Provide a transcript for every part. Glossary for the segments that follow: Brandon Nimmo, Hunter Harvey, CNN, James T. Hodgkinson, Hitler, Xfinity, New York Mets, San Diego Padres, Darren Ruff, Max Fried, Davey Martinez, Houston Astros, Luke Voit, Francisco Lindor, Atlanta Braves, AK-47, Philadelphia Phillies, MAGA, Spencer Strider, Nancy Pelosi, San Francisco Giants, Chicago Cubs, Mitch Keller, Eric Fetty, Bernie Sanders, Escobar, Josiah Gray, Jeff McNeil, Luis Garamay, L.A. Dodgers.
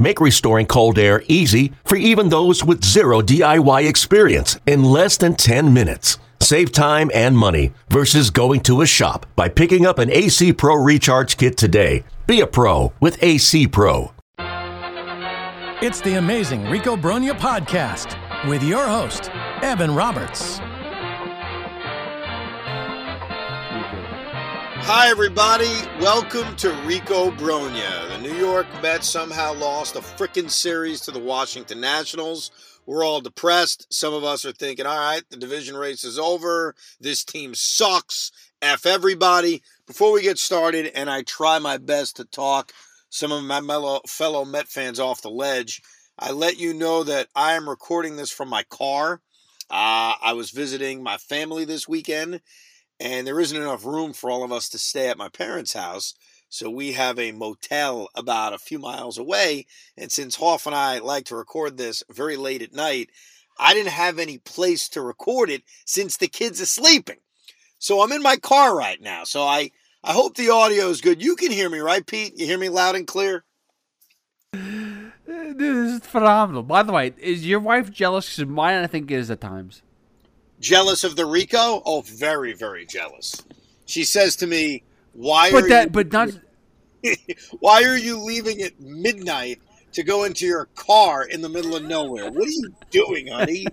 Make restoring cold air easy for even those with zero DIY experience in less than 10 minutes. Save time and money versus going to a shop by picking up an AC Pro Recharge Kit today. Be a pro with AC Pro. It's the amazing Rico Brogna podcast with your host, Evan Roberts. Hi, everybody. Welcome to Rico Brogna. The New York Mets somehow lost a frickin' series to the Washington Nationals. We're all depressed. Some of us are thinking, all right, the division race is over. This team sucks. F everybody. Before we get started, and I try my best to talk some of my fellow Met fans off the ledge, I let you know that I am recording this from my car. I was visiting my family this weekend, and there isn't enough room for all of us to stay at my parents' house, so we have a motel about a few miles away, and since Hoff and I like to record this very late at night, I didn't have any place to record it since the kids are sleeping. So I'm in my car right now, so I hope the audio is good. You can hear me, right, Pete? You hear me loud and clear? This is phenomenal. By the way, is your wife jealous? Because mine, I think, is at times. Jealous of the Rico? Oh, very, very jealous. She says to me, why are you leaving at midnight to go into your car in the middle of nowhere? What are you doing, honey?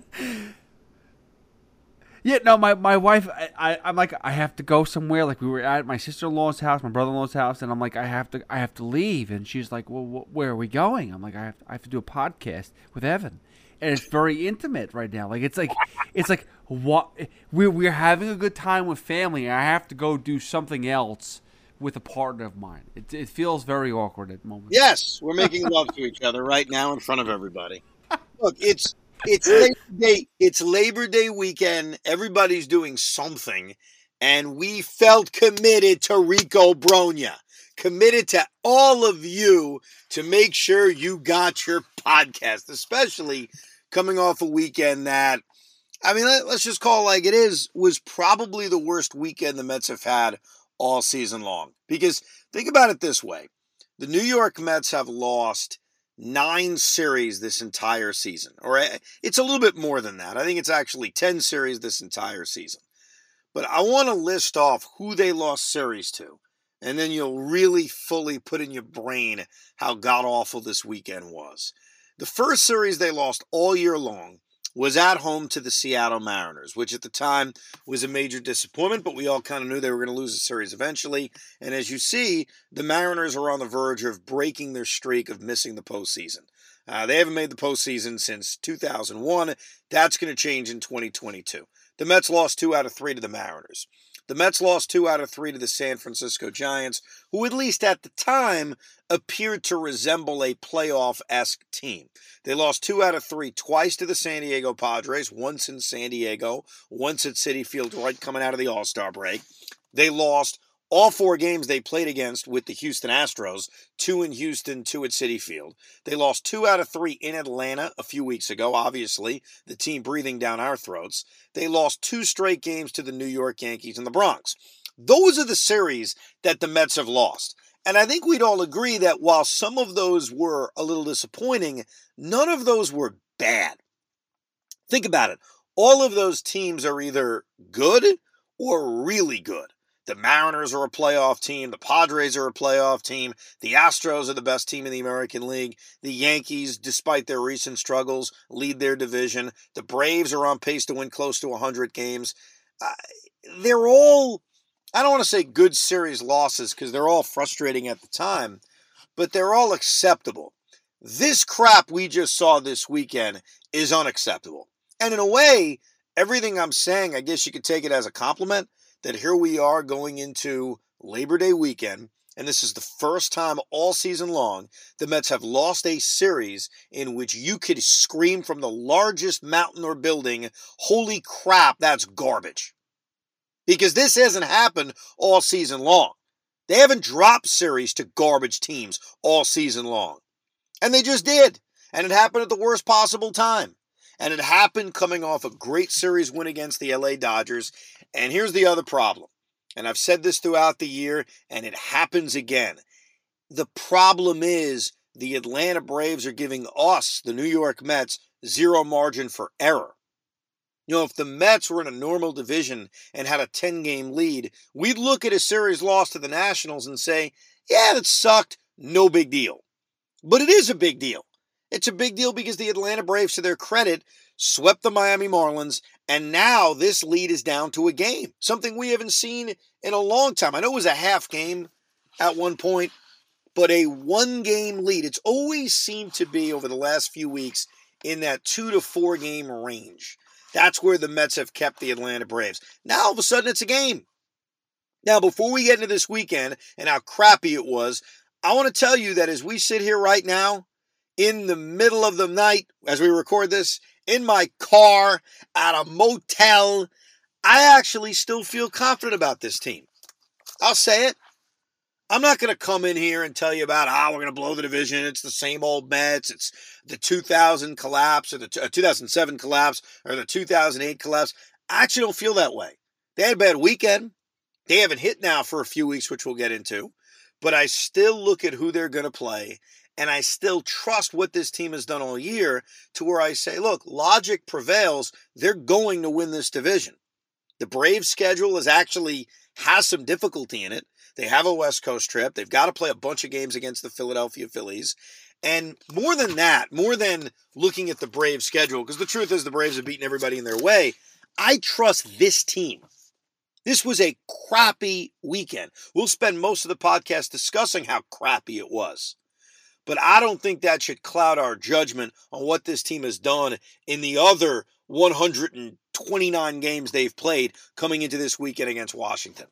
Yeah, no, my wife, I'm like, I have to go somewhere. Like, we were at my sister-in-law's house, my brother-in-law's house, and I'm like, I have to leave. And she's like, well, where are we going? I'm like, I have to do a podcast with Evan. And it's very intimate right now. Like, it's like what we're having a good time with family. And I have to go do something else with a partner of mine. It feels very awkward at the moment. Yes, we're making love to each other right now in front of everybody. Look, it's Labor Day weekend. Everybody's doing something, and we felt committed to Rico Brogna. Committed to all of you to make sure you got your podcast, especially coming off a weekend that, I mean, let's just call it like it is, was probably the worst weekend the Mets have had all season long. Because think about it this way. The New York Mets have lost 9 series this entire season. Or it's a little bit more than that. I think it's actually 10 series this entire season. But I want to list off who they lost series to. And then you'll really fully put in your brain how god-awful this weekend was. The first series they lost all year long was at home to the Seattle Mariners, which at the time was a major disappointment, but we all kind of knew they were going to lose the series eventually. And as you see, the Mariners are on the verge of breaking their streak of missing the postseason. They haven't made the postseason since 2001. That's going to change in 2022. The Mets lost 2 out of 3 to the Mariners. The Mets lost 2 out of 3 to the San Francisco Giants, who at least at the time appeared to resemble a playoff-esque team. They lost 2 out of 3 twice to the San Diego Padres, once in San Diego, once at Citi Field, right coming out of the All-Star break. They lost all 4 games they played against with the Houston Astros, 2 in Houston, 2 at Citi Field. They lost 2 out of 3 in Atlanta a few weeks ago, obviously, the team breathing down our throats. They lost 2 straight games to the New York Yankees in the Bronx. Those are the series that the Mets have lost. And I think we'd all agree that while some of those were a little disappointing, none of those were bad. Think about it. All of those teams are either good or really good. The Mariners are a playoff team. The Padres are a playoff team. The Astros are the best team in the American League. The Yankees, despite their recent struggles, lead their division. The Braves are on pace to win close to 100 games. They're all, I don't want to say good series losses because they're all frustrating at the time, but they're all acceptable. This crap we just saw this weekend is unacceptable. And in a way, everything I'm saying, I guess you could take it as a compliment. That here we are going into Labor Day weekend, and this is the first time all season long the Mets have lost a series in which you could scream from the largest mountain or building, holy crap, that's garbage. Because this hasn't happened all season long. They haven't dropped series to garbage teams all season long. And they just did. And it happened at the worst possible time. And it happened coming off a great series win against the L.A. Dodgers. And here's the other problem. And I've said this throughout the year, and it happens again. The problem is the Atlanta Braves are giving us, the New York Mets, zero margin for error. You know, if the Mets were in a normal division and had a 10-game lead, we'd look at a series loss to the Nationals and say, yeah, that sucked, no big deal. But it is a big deal. It's a big deal because the Atlanta Braves, to their credit, swept the Miami Marlins, and now this lead is down to a game, something we haven't seen in a long time. I know it was a half game at one point, but a one-game lead. It's always seemed to be, over the last few weeks, in that 2 to 4 game range. That's where the Mets have kept the Atlanta Braves. Now, all of a sudden, it's a game. Now, before we get into this weekend and how crappy it was, I want to tell you that as we sit here right now, in the middle of the night, as we record this, in my car, at a motel, I actually still feel confident about this team. I'll say it. I'm not going to come in here and tell you about, we're going to blow the division. It's the same old Mets. It's the 2000 collapse or the 2007 collapse or the 2008 collapse. I actually don't feel that way. They had a bad weekend. They haven't hit now for a few weeks, which we'll get into. But I still look at who they're going to play, and I still trust what this team has done all year to where I say, look, logic prevails. They're going to win this division. The Braves' schedule is actually has some difficulty in it. They have a West Coast trip. They've got to play a bunch of games against the Philadelphia Phillies. And more than that, more than looking at the Braves' schedule, because the truth is the Braves have beaten everybody in their way, I trust this team. This was a crappy weekend. We'll spend most of the podcast discussing how crappy it was. But I don't think that should cloud our judgment on what this team has done in the other 129 games they've played coming into this weekend against Washington.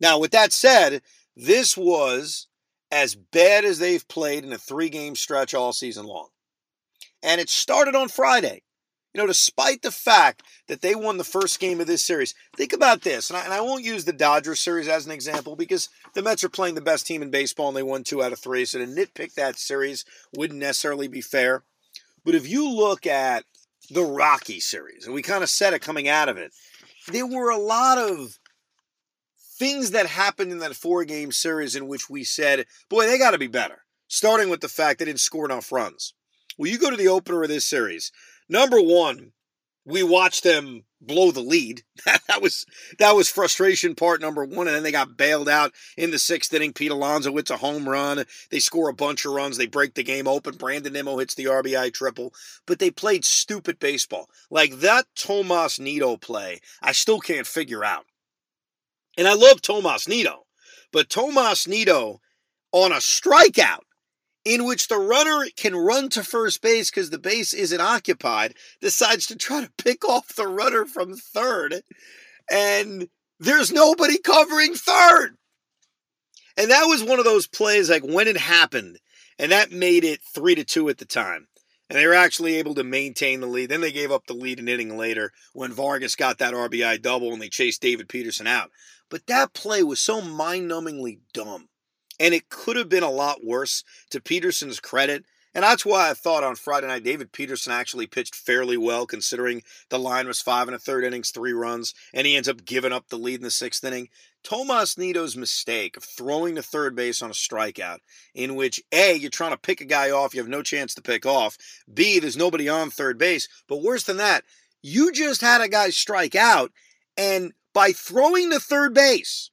Now, with that said, this was as bad as they've played in a 3-game stretch all season long. And it started on Friday. You know, despite the fact that they won the first game of this series, think about this. And I won't use the Dodgers series as an example because the Mets are playing the best team in baseball and they won 2 out of 3. So to nitpick that series wouldn't necessarily be fair. But if you look at the Rocky series, and we kind of said it coming out of it, there were a lot of things that happened in that 4-game series in which we said, boy, they got to be better, starting with the fact they didn't score enough runs. Well, you go to the opener of this series. Number one, we watched them blow the lead. That was frustration part number one, and then they got bailed out in the 6th inning. Pete Alonso hits a home run. They score a bunch of runs. They break the game open. Brandon Nimmo hits the RBI triple. But they played stupid baseball. Like that Tomas Nido play, I still can't figure out. And I love Tomas Nido. But Tomas Nido on a strikeout, in which the runner can run to first base because the base isn't occupied, decides to try to pick off the runner from third, and there's nobody covering third. And that was one of those plays, like, when it happened, and that made it 3-2 at the time. And they were actually able to maintain the lead. Then they gave up the lead an inning later when Vargas got that RBI double and they chased David Peterson out. But that play was so mind-numbingly dumb. And it could have been a lot worse, to Peterson's credit. And that's why I thought on Friday night, David Peterson actually pitched fairly well, considering the line was 5 1/3 innings, 3 runs, and he ends up giving up the lead in the 6th inning. Tomas Nido's mistake of throwing to third base on a strikeout, in which, A, you're trying to pick a guy off, you have no chance to pick off. B, there's nobody on third base. But worse than that, you just had a guy strike out, and by throwing to third base,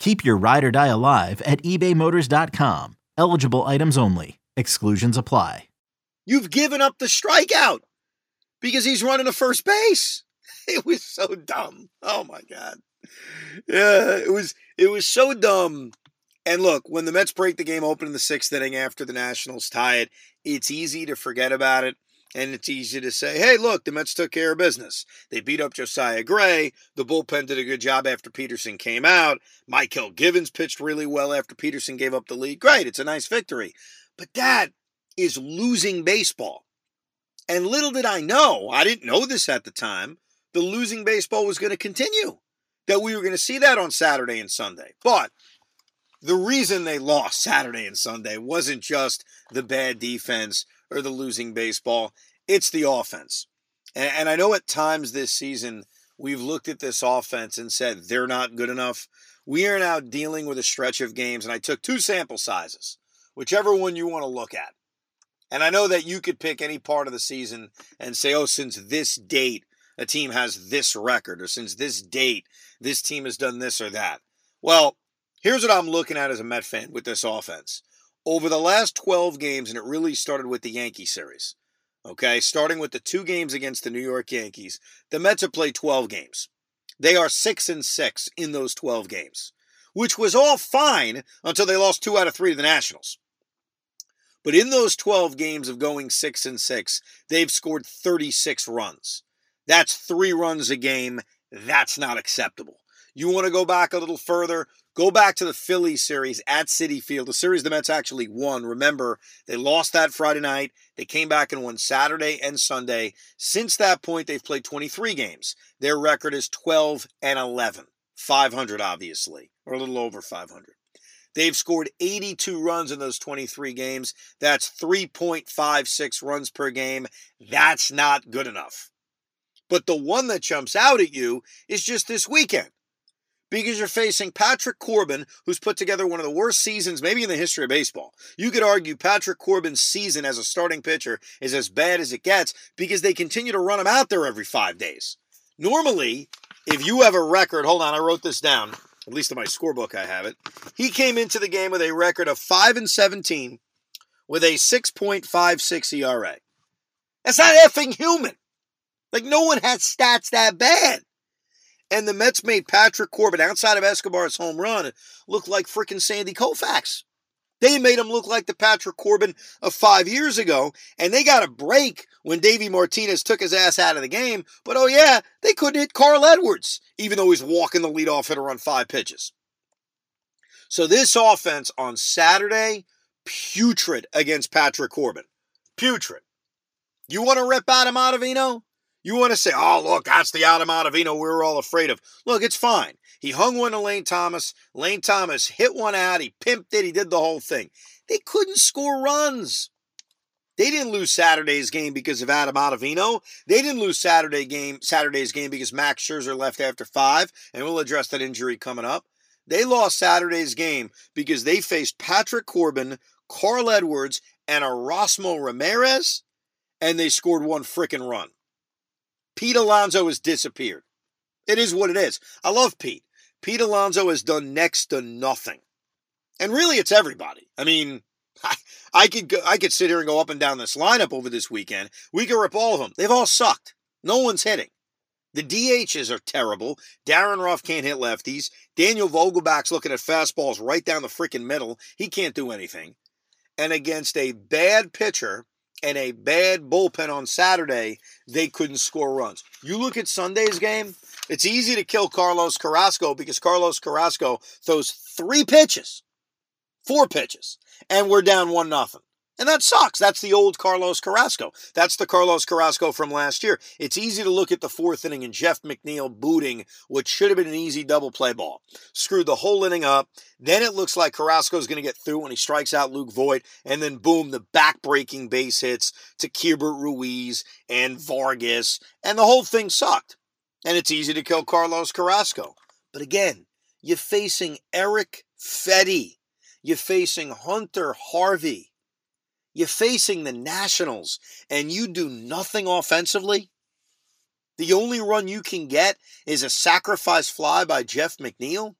Keep your ride or die alive at ebaymotors.com. Eligible items only. Exclusions apply. You've given up the strikeout because he's running to first base. It was so dumb. Oh, my God. Yeah, it was so dumb. And look, when the Mets break the game open in the sixth inning after the Nationals tie it, it's easy to forget about it. And it's easy to say, hey, look, the Mets took care of business. They beat up Josiah Gray. The bullpen did a good job after Peterson came out. Michael Givens pitched really well after Peterson gave up the lead. Great, it's a nice victory. But that is losing baseball. And little did I know, I didn't know this at the time, the losing baseball was going to continue, that we were going to see that on Saturday and Sunday. But the reason they lost Saturday and Sunday wasn't just the bad defense or the losing baseball. It's the offense. And I know at times this season, we've looked at this offense and said, they're not good enough. We are now dealing with a stretch of games. And I took two sample sizes, whichever one you want to look at. And I know that you could pick any part of the season and say, oh, since this date, a team has this record, or since this date, this team has done this or that. Well, here's what I'm looking at as a Met fan with this offense. Over the last 12 games, and it really started with the Yankee series, okay, starting with the 2 games against the New York Yankees, the Mets have played 12 games. They are 6-6 in those 12 games, which was all fine until they lost 2 out of 3 to the Nationals. But in those 12 games of going 6-6, they've scored 36 runs. That's 3 runs a game. That's not acceptable. You want to go back a little further? Go back to the Philly series at Citi Field, the series the Mets actually won. Remember, they lost that Friday night. They came back and won Saturday and Sunday. Since that point, they've played 23 games. Their record is 12-11, 500 obviously, or a little over 500. They've scored 82 runs in those 23 games. That's 3.56 runs per game. That's not good enough. But the one that jumps out at you is just this weekend, because you're facing Patrick Corbin, who's put together one of the worst seasons maybe in the history of baseball. You could argue Patrick Corbin's season as a starting pitcher is as bad as it gets because they continue to run him out there every 5 days. Normally, if you have a record, hold on, I wrote this down, at least in my scorebook I have it. He came into the game with a record of 5-17 with a 6.56 ERA. That's not effing human. Like, no one has stats that bad. And the Mets made Patrick Corbin, outside of Escobar's home run, look like freaking Sandy Koufax. They made him look like the Patrick Corbin of 5 years ago, and they got a break when Davey Martinez took his ass out of the game. But, oh yeah, they couldn't hit Carl Edwards, even though he's walking the leadoff hitter on 5 pitches. So this offense on Saturday, putrid against Patrick Corbin. Putrid. You want to rip Adam Ottavino? You want to say, oh, look, that's the Adam Ottavino we were all afraid of. Look, it's fine. He hung one to Lane Thomas. Lane Thomas hit one out. He pimped it. He did the whole thing. They couldn't score runs. They didn't lose Saturday's game because of Adam Ottavino. They didn't lose Saturday's game because Max Scherzer left after 5, and we'll address that injury coming up. They lost Saturday's game because they faced Patrick Corbin, Carl Edwards, and Erasmo Ramirez, and they scored one frickin' run. Pete Alonso has disappeared. It is what it is. I love Pete. Pete Alonso has done next to nothing. And really, it's everybody. I mean, I could sit here and go up and down this lineup over this weekend. We could rip all of them. They've all sucked. No one's hitting. The DHs are terrible. Darren Ruff can't hit lefties. Daniel Vogelback's looking at fastballs right down the freaking middle. He can't do anything. And against a bad pitcher and a bad bullpen on Saturday, they couldn't score runs. You look at Sunday's game, it's easy to kill Carlos Carrasco because Carlos Carrasco throws 3 pitches, 4 pitches, and we're down 1-0. And that sucks. That's the old Carlos Carrasco. That's the Carlos Carrasco from last year. It's easy to look at the fourth inning and Jeff McNeil booting what should have been an easy double play ball. Screwed the whole inning up. Then it looks like Carrasco's going to get through when he strikes out Luke Voit. And then boom, the back-breaking base hits to Kiebert Ruiz and Vargas. And the whole thing sucked. And it's easy to kill Carlos Carrasco. But again, you're facing Eric Fetty. You're facing Hunter Harvey. You're facing the Nationals, and you do nothing offensively? The only run you can get is a sacrifice fly by Jeff McNeil?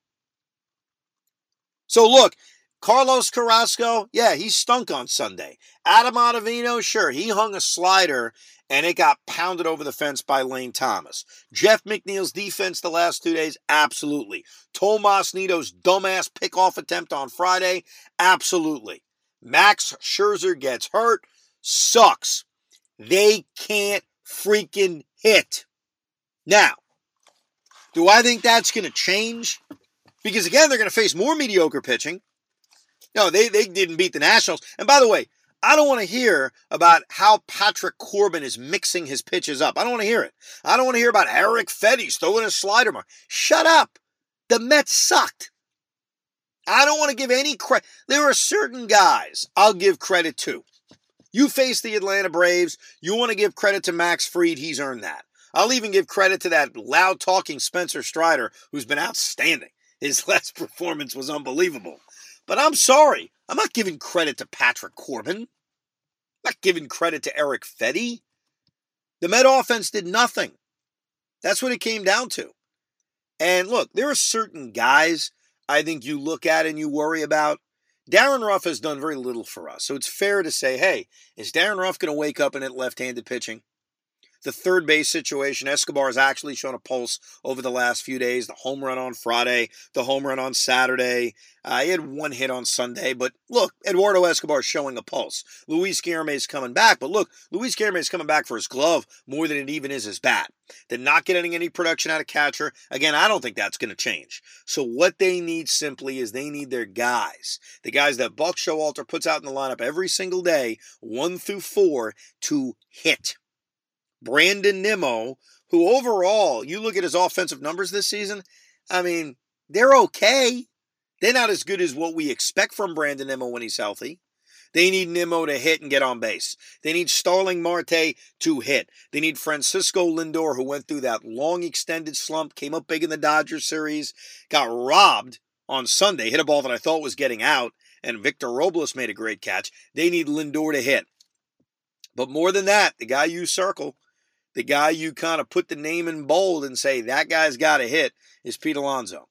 So look, Carlos Carrasco, yeah, he stunk on Sunday. Adam Ottavino, sure, he hung a slider, and it got pounded over the fence by Lane Thomas. Jeff McNeil's defense the last 2 days, absolutely. Tomas Nido's dumbass pickoff attempt on Friday, absolutely. Max Scherzer gets hurt. Sucks. They can't freaking hit. Now, do I think that's going to change? Because, again, they're going to face more mediocre pitching. No, they didn't beat the Nationals. And, by the way, I don't want to hear about how Patrick Corbin is mixing his pitches up. I don't want to hear it. I don't want to hear about Eric Fetty throwing a slider more. Shut up. The Mets sucked. I don't want to give any credit. There are certain guys I'll give credit to. You face the Atlanta Braves. You want to give credit to Max Fried. He's earned that. I'll even give credit to that loud-talking Spencer Strider, who's been outstanding. His last performance was unbelievable. But I'm sorry. I'm not giving credit to Patrick Corbin. I'm not giving credit to Eric Fetty. The Met offense did nothing. That's what it came down to. And look, there are certain guys I think you look at and you worry about. Darren Ruff has done very little for us. So it's fair to say, hey, is Darren Ruff going to wake up and hit left-handed pitching? The third base situation, Escobar has actually shown a pulse over the last few days. The home run on Friday, the home run on Saturday. He had one hit on Sunday, but look, Eduardo Escobar is showing a pulse. Luis Garamay is coming back, but look, Luis Garamay is coming back for his glove more than it even is his bat. They're not getting any production out of catcher. Again, I don't think that's going to change. So what they need simply is they need their guys. The guys that Buck Showalter puts out in the lineup every single day, 1 through 4, to hit. Brandon Nimmo, who overall, you look at his offensive numbers this season, I mean, they're okay. They're not as good as what we expect from Brandon Nimmo when he's healthy. They need Nimmo to hit and get on base. They need Starling Marte to hit. They need Francisco Lindor, who went through that long extended slump, came up big in the Dodgers series, got robbed on Sunday, hit a ball that I thought was getting out, and Victor Robles made a great catch. They need Lindor to hit. But more than that, the guy you circle, the guy you kind of put the name in bold and say, that guy's got to hit, is Pete Alonso.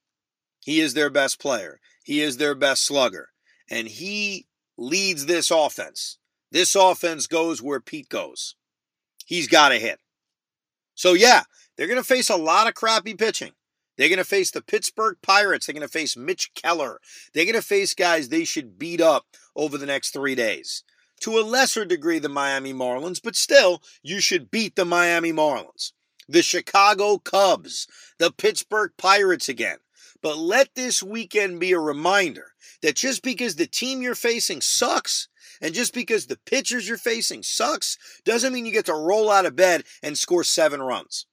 He is their best player. He is their best slugger. And he leads this offense. This offense goes where Pete goes. He's got to hit. So, yeah, they're going to face a lot of crappy pitching. They're going to face the Pittsburgh Pirates. They're going to face Mitch Keller. They're going to face guys they should beat up over the next 3 days. To a lesser degree, the Miami Marlins, but still, you should beat the Miami Marlins, the Chicago Cubs, the Pittsburgh Pirates again. But let this weekend be a reminder that just because the team you're facing sucks, and just because the pitchers you're facing sucks, doesn't mean you get to roll out of bed and score 7 runs.